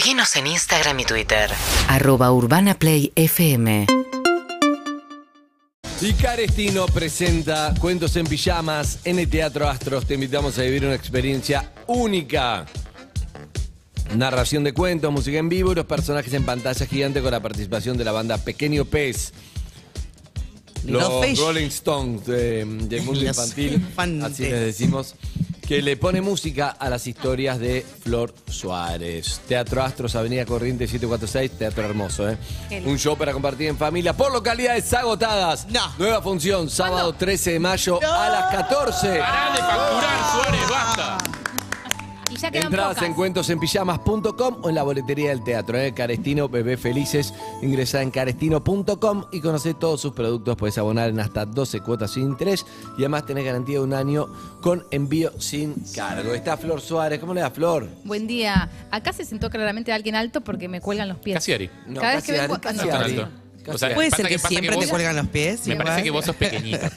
Seguinos en Instagram y Twitter. @UrbanaPlayFM. Y Carestino presenta Cuentos en Pijamas en el Teatro Astros. Te invitamos a vivir una experiencia única. Narración de cuentos, música en vivo y los personajes en pantalla gigante con la participación de la banda Pequeño Pez. Los Rolling Stones del mundo infantil, así les decimos, que le pone música a las historias de Flor Suárez. Teatro Astros, Avenida Corrientes 746, teatro hermoso, ¿eh? Un show para compartir en familia por localidades agotadas. No. Nueva función, sábado 13 de mayo a las 14. Pará de facturar, Suárez, basta. Entradas en cuentosenpijamas.com o en la boletería del teatro, ¿eh? Carestino, bebé felices. Ingresá en carestino.com y conocé todos sus productos. Podés abonar en hasta 12 cuotas sin interés y además tenés garantía de un año con envío sin cargo. Está Flor Suárez. ¿Cómo le da, Flor? Buen día. Acá se sentó claramente alguien alto porque me cuelgan los pies. Casciari. No, cada vez que vengo... O sea, puede ser que siempre te cuelgan los pies. Me parece que vos sos pequeñita.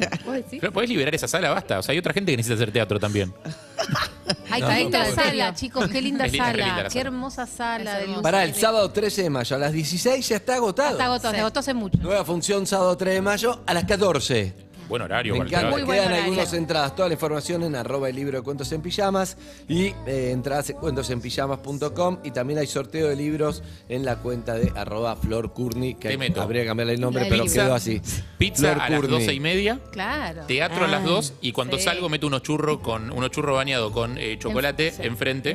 Pero podés liberar esa sala, basta. O sea, hay otra gente que necesita hacer teatro también. Ay, no, qué linda sala, chicos, qué linda sala, qué hermosa sala. Pará, el sábado 13 de mayo a las 16 ya está agotado. Está agotado, se agotó hace mucho. Nueva función, sábado 3 de mayo a las 14. Buen horario. Me encanta. Quedan algunas entradas. Toda la información en @el libro de Cuentos en Pijamas y entradas en cuentosenpijamas.com. Y también hay sorteo de libros en la cuenta de @Flor Courney, que habría que cambiarle el nombre, pero quedó así. Pizza Flor a Courney. Las 12:30. Claro. Teatro a las 2. Y cuando salgo meto unos churros bañados con chocolate enfrente.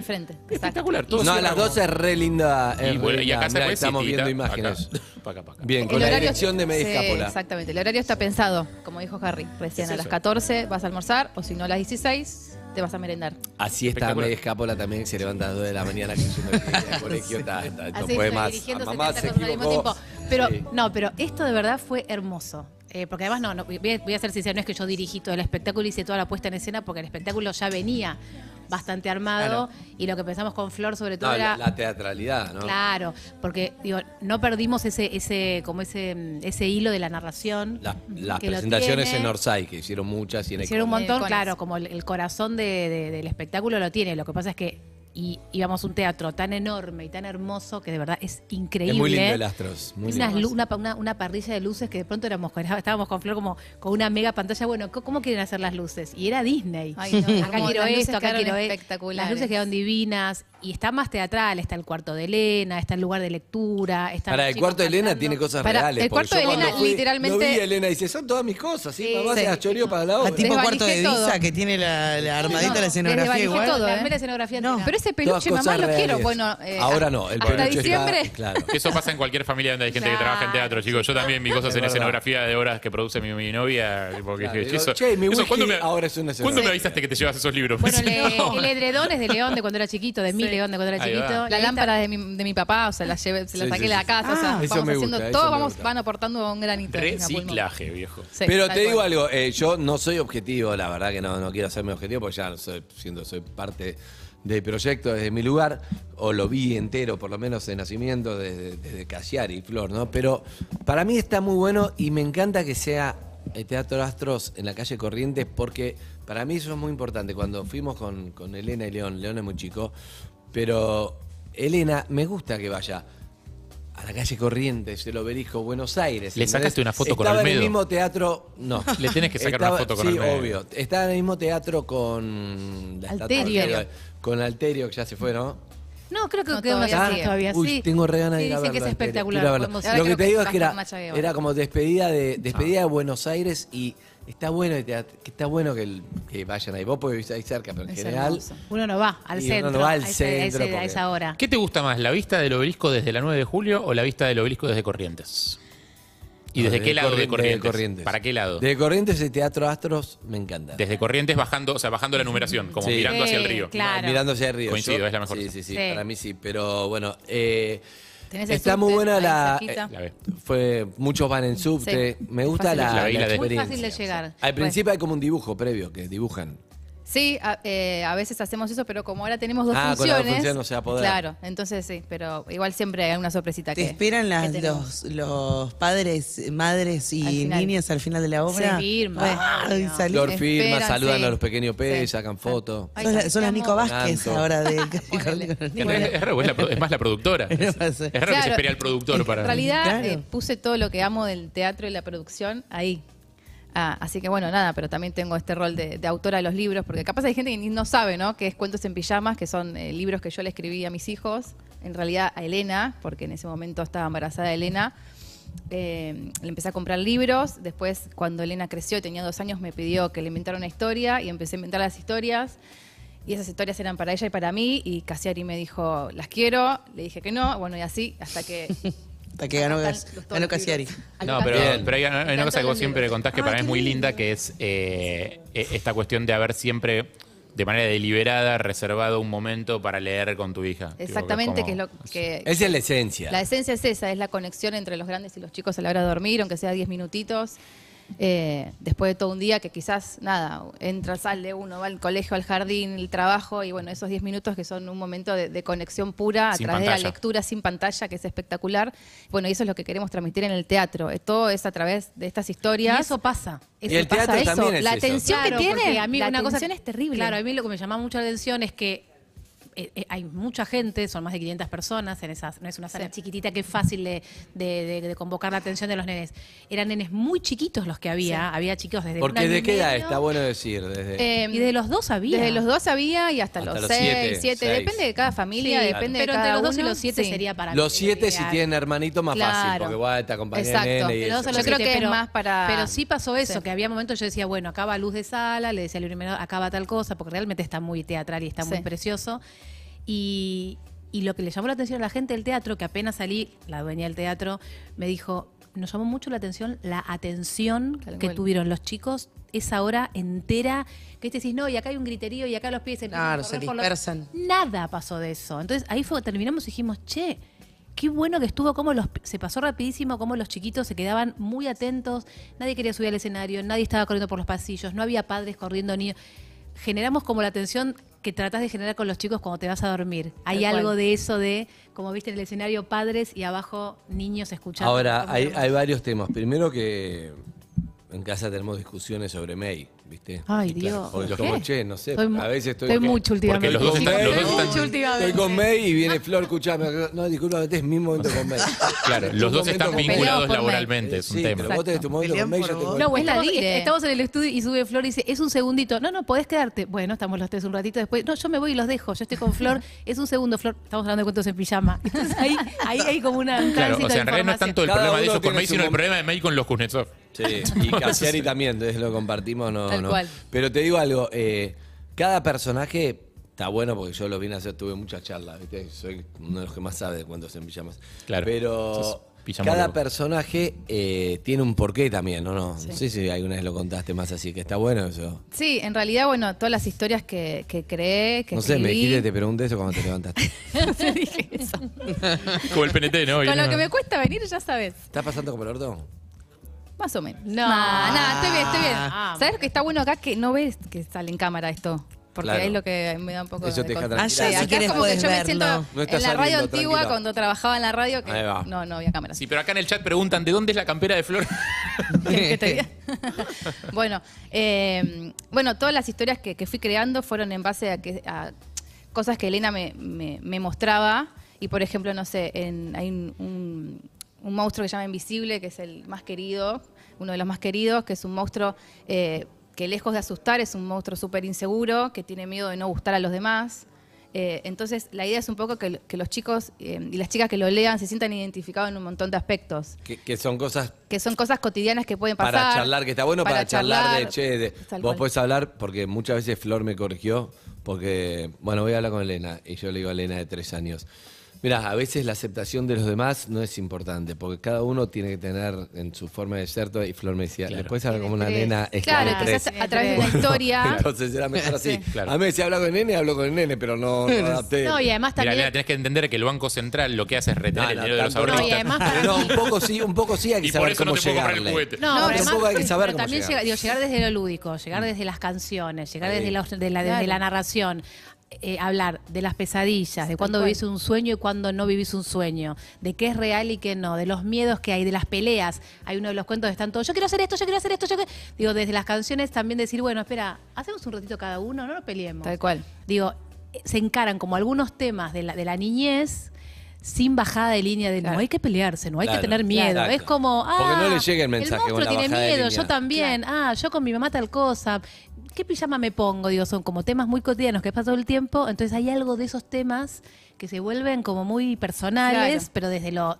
Espectacular. Todo no, a las 12 es re linda. Y acá mirá, estamos viendo imágenes. Acá. Bien, con la dirección de María Escápola. Exactamente. El horario está pensado, como dijo Harry, recién a las 14 vas a almorzar, o si no a las 16 te vas a merendar. Así está María Escápola también, se levanta a las 2 de la mañana que es una colegio, no puede más. Mamá se equivocó. Pero esto de verdad fue hermoso. Porque además, voy a ser sincera, no es que yo dirigí todo el espectáculo y hice toda la puesta en escena, porque el espectáculo ya venía bastante armado, y lo que pensamos con Flor sobre todo era... La teatralidad, ¿no? Claro, porque no perdimos ese hilo de la narración. Las presentaciones en Orsay, que hicieron muchas. Hicieron un montón, claro, como el corazón del espectáculo lo tiene. Lo que pasa es que... Y vamos a un teatro tan enorme y tan hermoso que de verdad es increíble. Es muy lindo el Astros. Muy lindo. Una parrilla de luces que de pronto estábamos con Flor como con una mega pantalla. Bueno, ¿cómo quieren hacer las luces? Y era Disney. Ay, no, acá quiero esto, acá quiero esto. Las luces quedaron divinas. Y está más teatral, está el cuarto de Elena, está el lugar de lectura. Para el cuarto de Elena tiene cosas reales. El cuarto de Elena literalmente... Lo vi a Elena y dice, son todas mis cosas, ¿sí? Mamá se las choreó para la obra. Tipo cuarto de Elisa que tiene la armadita de la escenografía igual. La escenografía no. Pero ese peluche, mamá, lo quiero. Bueno, ahora no, el peluche hasta diciembre. Claro. Eso pasa en cualquier familia donde hay gente que trabaja en teatro, chicos. Yo también, mis cosas en escenografía de obras que produce mi novia. ¿Cuándo me avisaste que te llevas esos libros? Bueno, el edredón es de León, de cuando era chiquito, de mi León, de cuando era chiquito. La lámpara de mi papá, o sea, se la saqué de la casa. Vamos haciendo todo, van aportando un granito. Reciclaje, viejo. Pero te digo algo, yo no soy objetivo, la verdad que no quiero hacerme objetivo, porque ya soy parte de proyecto desde mi lugar, o lo vi entero, por lo menos de nacimiento, desde Casciari y Flor, ¿no? Pero para mí está muy bueno y me encanta que sea el Teatro Astros en la calle Corrientes, porque para mí eso es muy importante. Cuando fuimos con Elena y León es muy chico, pero Elena me gusta que vaya a la calle Corrientes, el Obelisco, Buenos Aires. ¿Le sacaste una foto con Almedo? En el mismo teatro... No. Le tenés que sacar una foto con Almedo. Sí, obvio. Estaba en el mismo teatro con... Alterio. Con Alterio, que ya se fue, ¿no? No, creo que quedó todavía así. Uy, tengo re ganas de ir a verlo. Dicen que es espectacular. Lo que te digo es que era como despedida de Buenos Aires y... Está bueno que vayan ahí. Vos podés ahí cerca, pero en general... Uno no va al centro. Uno no va al centro. A esa hora. ¿Qué te gusta más, la vista del Obelisco desde la 9 de julio o la vista del Obelisco desde Corrientes? ¿Y desde qué lado de Corrientes? ¿Para qué lado? Desde Corrientes el Teatro Astros me encanta. Desde Corrientes bajando la numeración, como mirando hacia el río. Claro. Mirando hacia el río. Coincido, es la mejor. Sí, para mí sí. Pero bueno... Está muy buena la muchos van en subte. Sí, me gusta la experiencia. Es muy fácil de llegar. Al principio hay como un dibujo previo que dibujan. Sí, a veces hacemos eso, pero como ahora tenemos dos funciones... Con la función no se va a poder. Claro, entonces sí, pero igual siempre hay una sorpresita. ¿Te esperan los padres, madres y niñas al final de la obra? Se firma. Flor firma, saludan a los pequeños peces, sacan fotos. Son las Nico Vázquez ahora. Es más la productora. productora. Es raro que se espere al productor para... En realidad puse todo lo que amo del teatro y la producción ahí. Así que bueno, nada, pero también tengo este rol de autora de los libros, porque capaz hay gente que no sabe, ¿no? Que es Cuentos en Pijamas, que son libros que yo le escribí a mis hijos, en realidad a Elena, porque en ese momento estaba embarazada de Elena. Le empecé a comprar libros, después cuando Elena creció, tenía 2 años, me pidió que le inventara una historia y empecé a inventar las historias. Y esas historias eran para ella y para mí, y Casciari me dijo, las quiero, le dije que no, bueno, y así, hasta que... Hasta que ganó Casciari. No, pero hay una cosa que vos siempre contás que para mí es muy linda, que es esta cuestión de haber siempre, de manera deliberada, reservado un momento para leer con tu hija. Exactamente, que es lo que... Esa es la esencia. La esencia es esa, es la conexión entre los grandes y los chicos a la hora de dormir, aunque sea 10 minutitos. Después de todo un día que quizás, nada, entra, sale uno, va al colegio, al jardín, el trabajo, y bueno, esos 10 minutos que son un momento de conexión pura a través de la lectura sin pantalla, que es espectacular. Bueno, y eso es lo que queremos transmitir en el teatro. Todo es a través de estas historias. Y eso pasa. Eso, y el pasa teatro eso. También es la atención que tiene. A mí la atención es terrible. Claro, a mí lo que me llama mucha atención es que hay mucha gente, son más de 500 personas en esas, no es una sala chiquitita que es fácil de convocar la atención de los nenes. Eran nenes muy chiquitos los que había, había chicos desde... Porque ¿de qué edad está bueno decir? Desde... y de los 2 había. Desde los 2 había y hasta los 6, 7. Depende de cada familia, depende de cada uno. Pero entre los 2 y los 7 sería para... Los 7 si tienen hermanito más fácil, porque igual te acompañan nene y eso. Yo creo que es más para... Pero sí pasó eso, que había momentos yo decía, bueno, acá va luz de sala, le decía al primero, acá va tal cosa, porque realmente está muy teatral y está muy precioso. Y lo que le llamó la atención a la gente del teatro, que apenas salí, la dueña del teatro me dijo, nos llamó mucho la atención que tuvieron los chicos esa hora entera, que te decís, no, y acá hay un griterío y acá los pies se dispersan. Nada pasó de eso. Entonces ahí fue, terminamos y dijimos, che, qué bueno que estuvo, cómo se pasó rapidísimo, cómo los chiquitos se quedaban muy atentos, nadie quería subir al escenario, nadie estaba corriendo por los pasillos, no había padres corriendo, niños. Generamos como la atención que tratás de generar con los chicos cuando te vas a dormir. Hay algo de eso de, como viste en el escenario, padres y abajo niños escuchando. Ahora, hay varios temas. Primero que en casa tenemos discusiones sobre May, ¿viste? Ay, Dios. Porque como, che, no sé, a veces estoy mucho últimamente. Porque los dos están... Estoy con May y viene Flor, escuchame. No, disculpa, este es mi momento con May. Claro, los dos están vinculados laboralmente, es un tema. Pero vos tenés tu momento con May, yo tengo... No, estamos en el estudio y sube Flor y dice, es un segundito. No, no, podés quedarte. Bueno, estamos los tres un ratito después. No, yo me voy y los dejo. Yo estoy con Flor. Es un segundo, Flor. Estamos hablando de Cuentos en Pijama. Entonces ahí hay como una... Claro, o sea, en realidad no es tanto el problema de ellos con May, sino el problema de May con los Kuznetsov. Sí, y Casciari también, desde lo compartimos, no. Pero te digo algo, cada personaje está bueno porque yo lo vine a hacer, tuve muchas charlas, ¿viste? Soy uno de los que más sabe de Cuentos en Pijamas. Claro. Pero cada personaje tiene un porqué también, ¿o no? Sí. No sé si alguna vez lo contaste más así, que está bueno eso. Sí, en realidad, bueno, todas las historias que creé, que escribí... No sé, me dijiste, te pregunté eso cuando te levantaste. No te dije eso. Como el PNT, ¿no? Con lo que me cuesta venir, ya sabes. ¿Estás pasando como el orto? Más o menos. No, nada, estoy bien. ¿Sabes lo que está bueno acá? Que no ves que sale en cámara esto. Porque es lo que me da un poco de contra. Allá, si querés, como que yo me siento en la radio antigua, cuando trabajaba en la radio, que no había cámara. Sí, pero acá en el chat preguntan, ¿de dónde es la campera de Flor? ¿Qué te diga? Bueno, todas las historias que fui creando fueron en base a cosas que Elena me mostraba. Y, por ejemplo, no sé, hay un monstruo que se llama Invisible, que es el más querido, uno de los más queridos, que es un monstruo que lejos de asustar es un monstruo súper inseguro, que tiene miedo de no gustar a los demás. Entonces la idea es un poco que los chicos y las chicas que lo lean se sientan identificados en un montón de aspectos. Que son cosas cotidianas que pueden pasar. Para charlar, que está bueno para charlar de che, vos podés hablar, porque muchas veces Flor me corrigió, porque, bueno, voy a hablar con Elena, y yo le digo a Elena de 3 años. Mirá, a veces la aceptación de los demás no es importante, porque cada uno tiene que tener en su forma de ser, y Flor me decía, después hablar como una nena es claro, quizás a través de una historia. Entonces era mejor así. Sí, claro. A mí decía, hablo con el nene, pero no adapté. No, y además también... Mirá, Elena, tenés que entender que el Banco Central lo que hace es retener el dinero de los ahorristas. No, y además para mí... un poco sí hay que saber cómo llegarle. Pero también llegar desde lo lúdico, llegar desde las canciones, llegar desde la narración. Hablar de las pesadillas, de cuándo vivís un sueño y cuándo no vivís un sueño, de qué es real y qué no, de los miedos que hay, de las peleas. Hay uno de los cuentos que están todos, yo quiero hacer esto, digo, desde las canciones también decir, bueno, espera, hacemos un ratito cada uno, no nos peleemos. Tal cual. Digo, se encaran como algunos temas de la niñez, sin bajada de línea de no hay que pelearse, no hay que tener miedo. Claro. Es como, porque no le llega el mensaje. El monstruo con la tiene miedo, yo también. Claro. Yo con mi mamá tal cosa. ¿Qué pijama me pongo? Digo, son como temas muy cotidianos que pasa todo el tiempo. Entonces hay algo de esos temas que se vuelven como muy personales, pero desde lo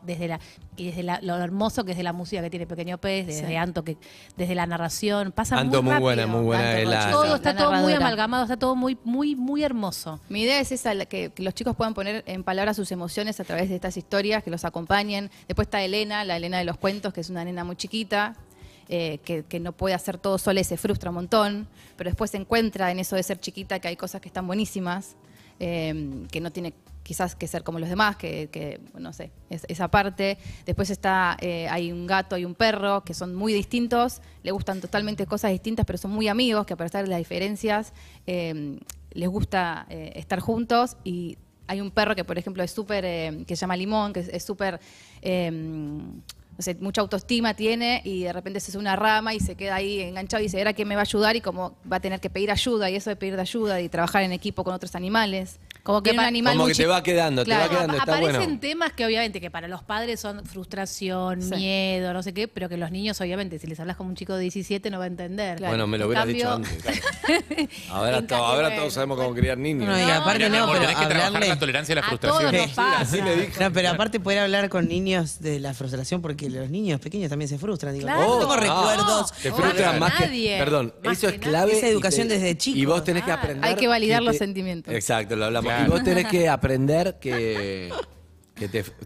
hermoso que es de la música que tiene Pequeño Pez, desde Anto, que desde la narración, pasa Anto muy rápido. Anto muy buena. Todo está todo muy amalgamado, está todo muy hermoso. Mi idea es esa, que los chicos puedan poner en palabras sus emociones a través de estas historias, que los acompañen. Después está Elena, la Elena de los cuentos, que es una nena muy chiquita. Que no puede hacer todo sola y se frustra un montón, pero después se encuentra en eso de ser chiquita, que hay cosas que están buenísimas, que no tiene quizás que ser como los demás, que no sé, esa parte. Después está, hay un gato, hay un perro, que son muy distintos, le gustan totalmente cosas distintas, pero son muy amigos, que a pesar de las diferencias, les gusta estar juntos. Y hay un perro que, por ejemplo, es súper, que se llama Limón, que es súper... o sea, mucha autoestima tiene, y de repente se hace una rama y se queda ahí enganchado y dice, ¿era quién me va a ayudar? Y como va a tener que pedir ayuda, y eso de pedir ayuda y trabajar en equipo con otros animales. Como que, te va quedando, está bueno. Aparecen temas que obviamente que para los padres son frustración, miedo, no sé qué, pero que los niños obviamente, si les hablas como un chico de 17 no va a entender. Claro. Bueno, me lo hubieras dicho antes. Claro. ahora todos sabemos cómo criar niños. No, y aparte tenés que trabajar la tolerancia a la frustración. Así le dije. No, pero aparte poder hablar con niños de la frustración, porque los niños pequeños también se frustran. Digo, no tengo recuerdos. Se frustran más que... Perdón, eso es clave. Esa educación desde chicos. Y vos tenés que aprender... Hay que validar los sentimientos. Exacto, lo hablamos. Y vos tenés que aprender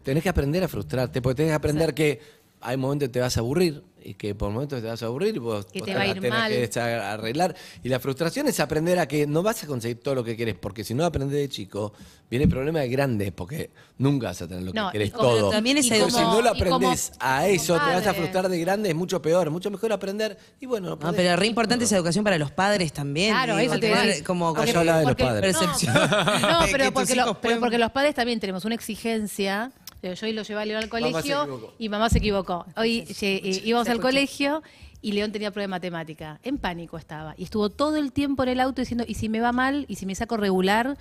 tenés que aprender a frustrarte, porque tenés que aprender que hay momentos que te vas a aburrir, y que por momentos te vas a aburrir, vos te va a ir tenés mal. Que arreglar. Y la frustración es aprender a que no vas a conseguir todo lo que querés, porque si no aprendés de chico, viene el problema de grande, porque nunca vas a tener lo que querés todo. También es si no lo aprendés a eso, te vas a frustrar de grande, es mucho peor, mucho mejor aprender. Y bueno, pero re importante es educación para los padres también. Claro, eso te digo. Yo hablaba de los padres. Percepción. No, pero porque los padres también tenemos una exigencia. Yo hoy lo llevé a León al colegio y mamá se equivocó. Hoy íbamos al colegio y León tenía prueba de matemática. En pánico estaba. Y estuvo todo el tiempo en el auto diciendo, ¿y si me va mal? ¿Y si me saco regular?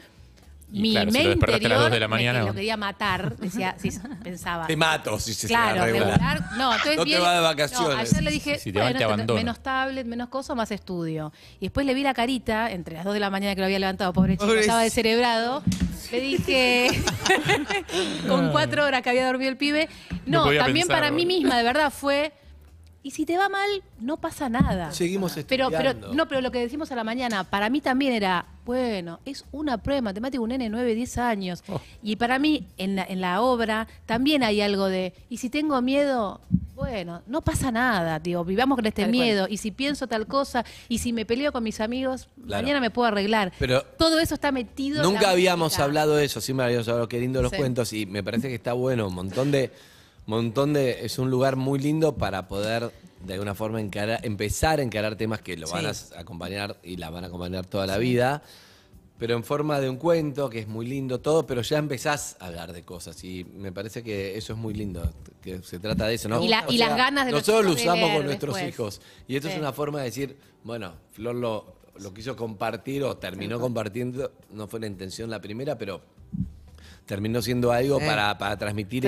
Mi mente interior, a las 2 de la mañana, lo quería matar, decía, pensaba. Te mato si se regular. No, entonces no te vas de vacaciones. No, ayer le dije, si te van, te abandono. Menos tablet, menos cosas, más estudio. Y después le vi la carita, entre las 2 de la mañana que lo había levantado, pobre chico, estaba descerebrado. Le dije, con 4 horas que había dormido el pibe. No, también pensar, para mí misma, de verdad, fue... Y si te va mal, no pasa nada. Seguimos estudiando. Pero lo que decimos a la mañana, para mí también era, bueno, es una prueba de matemática, un nene de 9, 10 años. Oh. Y para mí, en la obra, también hay algo de, y si tengo miedo, bueno, no pasa nada. Digo, vivamos con este miedo. Y si pienso tal cosa, y si me peleo con mis amigos, mañana me puedo arreglar. Pero todo eso está metido en la música. Habíamos hablado de eso, siempre habíamos hablado que lindo los cuentos, y me parece que está bueno, es un lugar muy lindo para poder de alguna forma empezar a encarar temas que lo van a acompañar y la van a acompañar toda la vida, pero en forma de un cuento, que es muy lindo todo, pero ya empezás a hablar de cosas, y me parece que eso es muy lindo, que se trata de eso, ¿no? Y las ganas de los hijos. Nosotros lo usamos con nuestros hijos, y esto es una forma de decir, bueno, Flor lo quiso compartir o terminó compartiendo, no fue la intención la primera, pero... terminó siendo algo para transmitir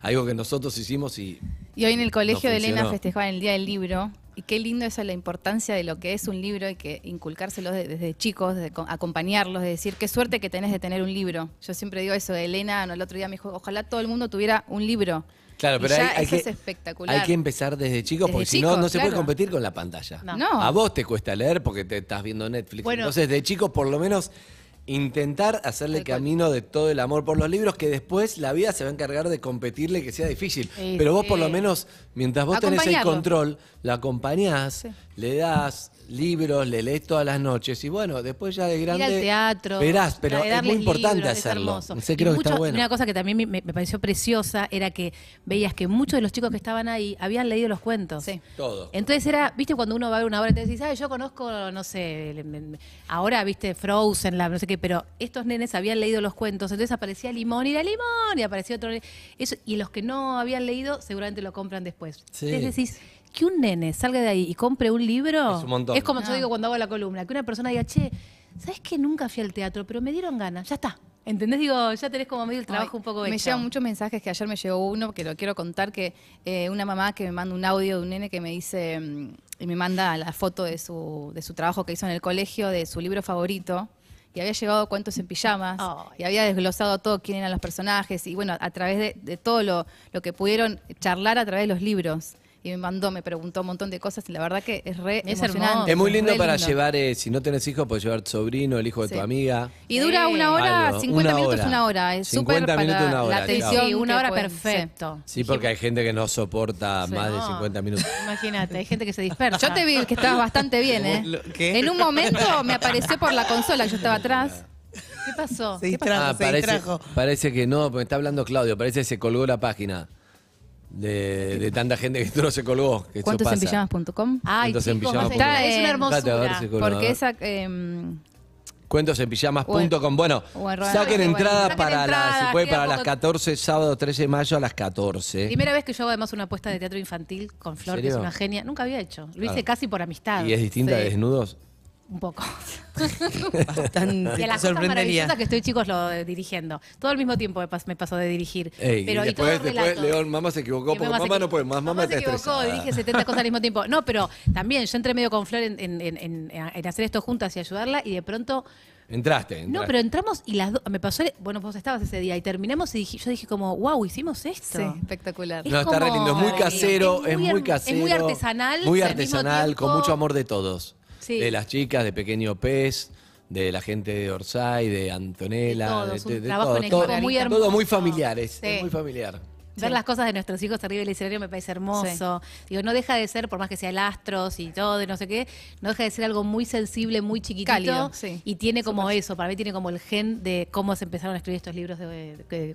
algo que nosotros hicimos. Y hoy en el colegio de Elena festejaban el Día del Libro. Y qué lindo eso, la importancia de lo que es un libro, y que inculcárselo desde chicos, de acompañarlos, de decir qué suerte que tenés de tener un libro. Yo siempre digo eso de Elena, el otro día me dijo, ojalá todo el mundo tuviera un libro. Claro, pero es espectacular. Hay que empezar desde chicos, porque si no, no se puede competir con la pantalla. No. A vos te cuesta leer porque te estás viendo Netflix. Bueno, entonces, de chicos, por lo menos... intentar hacerle camino de todo el amor por los libros, que después la vida se va a encargar de competirle, que sea difícil. Pero vos por lo menos, mientras vos tenés el control, la acompañás, le das libros, le lees todas las noches, y bueno, después ya de grande... ir al teatro, verás, pero es muy importante hacerlo. Creo que está bueno. Una cosa que también me pareció preciosa era que veías que muchos de los chicos que estaban ahí habían leído los cuentos. Sí. Todos. Entonces era, viste, cuando uno va a ver una obra y te decís, ¿sabes? Yo conozco, no sé, ahora, viste, Frozen, no sé qué, pero estos nenes habían leído los cuentos, entonces aparecía Limón y era Limón, y aparecía otro... Eso, y los que no habían leído seguramente lo compran después. Sí. Entonces decís... que un nene salga de ahí y compre un libro es un montón. Es como yo digo cuando hago la columna, que una persona diga, che, ¿sabes que nunca fui al teatro? Pero me dieron ganas, ya está. ¿Entendés? Digo, ya tenés como medio el trabajo un poco hecho. Me llegan muchos mensajes, que ayer me llegó uno, que lo quiero contar, que una mamá que me manda un audio de un nene que me dice, y me manda la foto de su trabajo que hizo en el colegio, de su libro favorito, y había llegado Cuentos en Pijamas, y había desglosado todo, quién eran los personajes, y bueno, a través de todo lo que pudieron charlar a través de los libros. Y me mandó, me preguntó un montón de cosas y la verdad que es re emocionante. Es muy lindo para llevar, si no tenés hijos, puedes llevar tu sobrino, el hijo de tu amiga. Y dura una hora, 50 minutos, una hora. Es súper para la atención. Sí, una hora perfecto. Sí, porque hay gente que no soporta más de 50 minutos. Imagínate, hay gente que se dispersa. Yo te vi que estabas bastante bien, ¿eh? ¿Qué? En un momento me apareció por la consola, yo estaba atrás. ¿Qué pasó? Se distrajo, parece que no, me está hablando Claudio, parece que se colgó la página. De tanta gente que no se colgó. Cuentosenpijamas.com. Es una hermosura. Porque esa... Cuentosenpijamas.com. Bueno, saquen entrada para las 14, sábado 13 de mayo a las 14. Primera vez que yo hago además una apuesta de teatro infantil con Flor, que es una genia. Nunca había hecho. Lo hice casi por amistad. ¿Y es distinta de Desnudos? Un poco. Bastante. Y a las cosas maravillosas que estoy, chicos, dirigiendo. Todo al mismo tiempo me pasó de dirigir. Ey, pero, y después León, mamá se equivocó, porque mamá no puede más. Mamá se equivocó, dirige 70 cosas al mismo tiempo. No, pero también yo entré medio con Flor en hacer esto juntas y ayudarla, y de pronto... Entraste. No, pero entramos y las dos... Me pasó... Bueno, vos estabas ese día y terminamos y yo dije como, wow, hicimos esto. Sí, espectacular. Es está re lindo, es muy casero, es muy artesanal. Muy artesanal, con mucho amor de todos. Sí. De las chicas, de Pequeño Pez, de la gente de Orsay, de Antonella, de todo, muy hermoso. Todo muy familiar, es muy familiar. Ver las cosas de nuestros hijos arriba del escenario me parece hermoso. Sí. Digo, no deja de ser, por más que sea el Astros y todo, y no sé qué, no deja de ser algo muy sensible, muy chiquitito. Cálido, y tiene como eso, para mí tiene como el gen de cómo se empezaron a escribir estos libros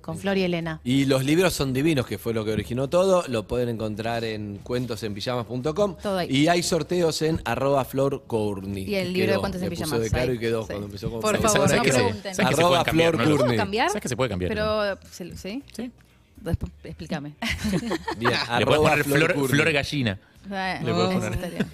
con Flor y Elena. Y los libros son divinos, que fue lo que originó todo. Lo pueden encontrar en cuentosenpijamas.com. Y hay sorteos en @Flor Courney. Y el libro de Cuentos en Pijamas. Cuando empezó con Flor. Por favor, no pregunten. ¿Sabes que se puede cambiar? Pero, ¿sí? Sí. Explícame. Bien, le puedo poner flor gallina. Le puedo poner.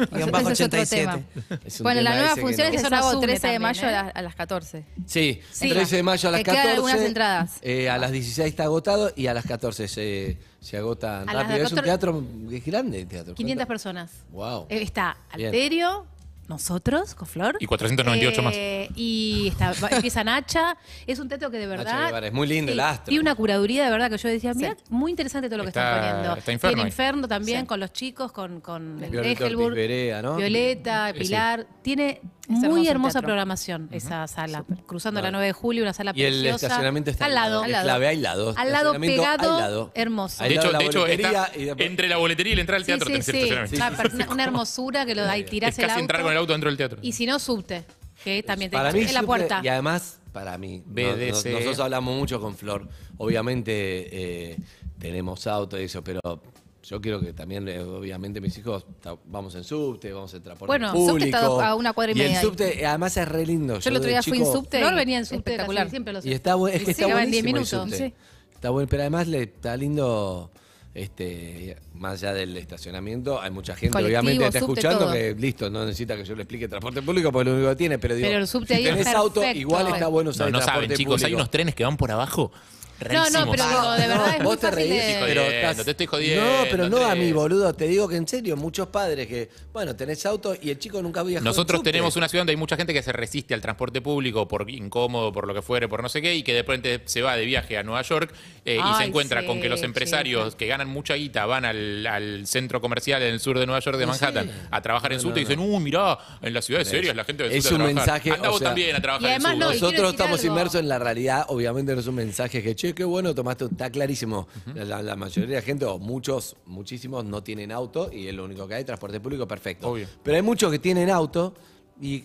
Bueno, la nueva función es el sábado 13 de mayo a las 14. Sí, 13 de mayo a las 14. Quedan algunas entradas. A las 16 está agotado y a las 14 se agotan rápido. Es un teatro grande, el teatro. 500 personas. Wow. Está Alterio. Nosotros, con Flor. Y 498 más. Y empieza Nacha. Es un teatro que de verdad... Es muy lindo el Astro. Y una curaduría de verdad que yo decía, mira, muy interesante todo lo que están poniendo. Está Inferno. El Inferno también, con los chicos, con Egelburg, ¿no? Violeta, Pilar. Tiene muy hermosa programación esa sala. Cruzando la 9 de julio, una sala preciosa. Y el estacionamiento está al lado. Al lado pegado, hermoso. De hecho está entre la boletería y la entrada al teatro. Sí. Una hermosura que lo tirás el auto. El auto dentro del teatro. Y si no, subte, que también te en la puerta. Y además, para mí, nosotros hablamos mucho con Flor. Obviamente tenemos auto y eso, pero yo quiero que también, obviamente, mis hijos vamos en subte, vamos en transporte público. Subte está a una cuadra y media. Y el subte, además, es re lindo. Yo el otro día fui en subte. Flor venía en subte, espectacular. Siempre lo sé. Y está buenísimo 10 minutos. Está bueno, pero además está lindo... más allá del estacionamiento, hay mucha gente, colectivo, obviamente, está escuchando todo. Que listo, no necesita que yo le explique transporte público porque lo único que tiene, pero digo, pero el subte si tenés auto, igual está bueno usar transporte público. Chicos, hay unos trenes que van por abajo. Rarísimos. No, pero de verdad es vos muy te fácil reís, de... pero estás... No te estoy jodiendo. No, pero no a mí, boludo. Te digo que en serio, muchos padres que, bueno, tenés auto y el chico nunca viajó. Nosotros tenemos una ciudad donde hay mucha gente que se resiste al transporte público por incómodo, por lo que fuere, por no sé qué, y que de repente se va de viaje a Nueva York y se encuentra con que los empresarios que ganan mucha guita van al centro comercial en el sur de Nueva York, de Manhattan, a trabajar en subte y dicen, mirá, en las ciudades serias la gente va en subte a trabajar. Es un mensaje. Andá vos también a trabajar en subte. Nosotros estamos inmersos en la realidad, obviamente no es un mensaje que qué bueno, tomaste, está clarísimo. La mayoría de la gente, o muchísimos, no tienen auto y es lo único que hay, transporte público, perfecto. Obvio. Pero hay muchos que tienen auto y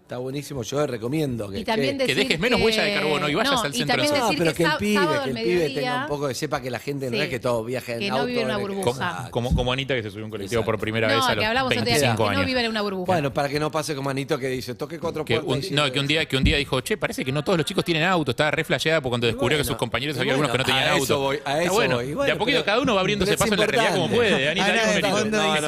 está buenísimo, yo les recomiendo que dejes menos huella de carbono y vayas al centro. Pero que el pibe tenga un poco, sepa que la gente en realidad que todo viaja en auto. Que no vive en una burbuja. Como Anita que se subió a un colectivo por primera vez a los 25 años. Que no vive en una burbuja. Bueno, para que no pase como Anita que dice, toque 4 puertas. No, que un día dijo, che, parece que no todos los chicos tienen auto. Estaba re flasheada cuando descubrió que sus compañeros había algunos que no tenían auto. A eso voy. De a poquito cada uno va abriéndose paso en la realidad como puede. Anita,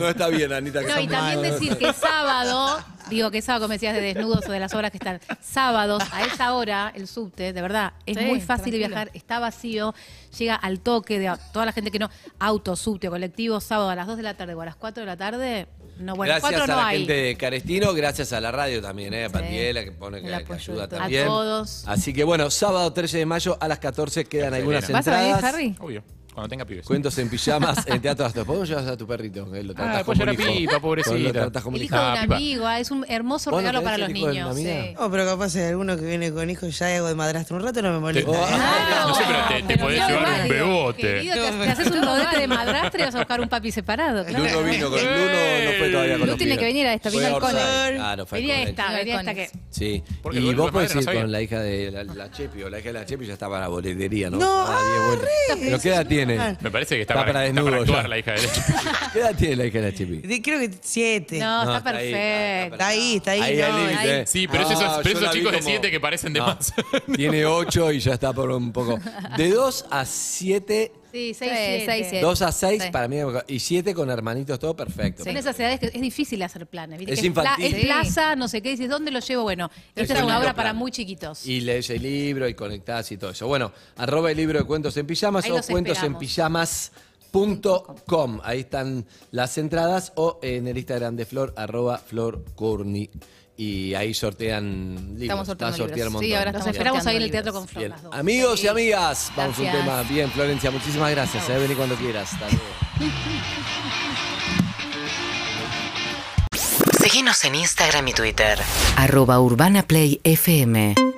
no está bien, Anita. No, y también decir que sábado... Digo que sábado me decías de desnudos o de las obras que están. Sábados, a esa hora, el subte, de verdad, es sí, muy fácil viajar, está vacío, llega al toque de toda la gente que no, auto, subte, colectivo, sábado a las 2 de la tarde o a las 4 de la tarde, no, bueno, gracias 4 no hay. Gracias a la gente de Carestino, gracias a la radio también, a Patiela, que pone que ayuda también. A todos. Así que bueno, sábado 13 de mayo a las 14 quedan algunas entradas. ¿Vas a venir, Harry? Obvio. Cuando tenga pibes. Cuentos en pijamas en Teatro Astros. ¿Podemos llevar a tu perrito? Lo tratás después como era pipa, pobrecita. El hijo de una amiga, es un hermoso regalo para los niños. Sí. Oh, pero capaz de alguno que viene con hijos ya hago de madrastro un rato, no me molesta. No sé, pero te podés llevar un bebote. Te haces un rodete de madrastra y vas a buscar un papi separado. Luno vino con Luno, no fue todavía con Luno. Luno tiene que venir a esta, vino al Connor. Venía esta que. Sí. Y vos podés ir con la hija de la Chepi, o la hija de la Chepi ya está para boletería, ¿no? No, pero queda tiempo. Me parece que está para desnudo, está para actuar, la hija de la Chipi. ¿Qué edad tiene la hija de la Chipi? Creo que 7. No, está perfecto. Está ahí, está ahí. Ahí. Sí, pero esos chicos de 7 que parecen de más. Tiene 8 y ya está por un poco. De 2 a 7... Sí, 6, 7. 2 a 6 para mí. Y 7 con hermanitos, todo perfecto. Sí. En esas edades que es difícil hacer planes. ¿Viste? Es infantil. Es plaza, no sé qué, dices, ¿dónde lo llevo? Bueno, esta es una obra para muy chiquitos. Y lees el libro y conectás y todo eso. Bueno, arroba el libro de Cuentos en Pijamas o cuentosenpijamas.com. Ahí están las entradas o en el Instagram de Flor, arroba Flor Courney. Y ahí sortean libros. Estamos sorteando libros. Sí, ahora nos esperamos ahí en el teatro con Flor. Amigos y amigas, vamos a un tema. Bien, Florencia, muchísimas gracias. Vení cuando quieras. Hasta luego. Seguinos en Instagram y Twitter. @UrbanaPlayFM